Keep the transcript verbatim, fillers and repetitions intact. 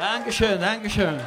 Dankeschön, Dankeschön.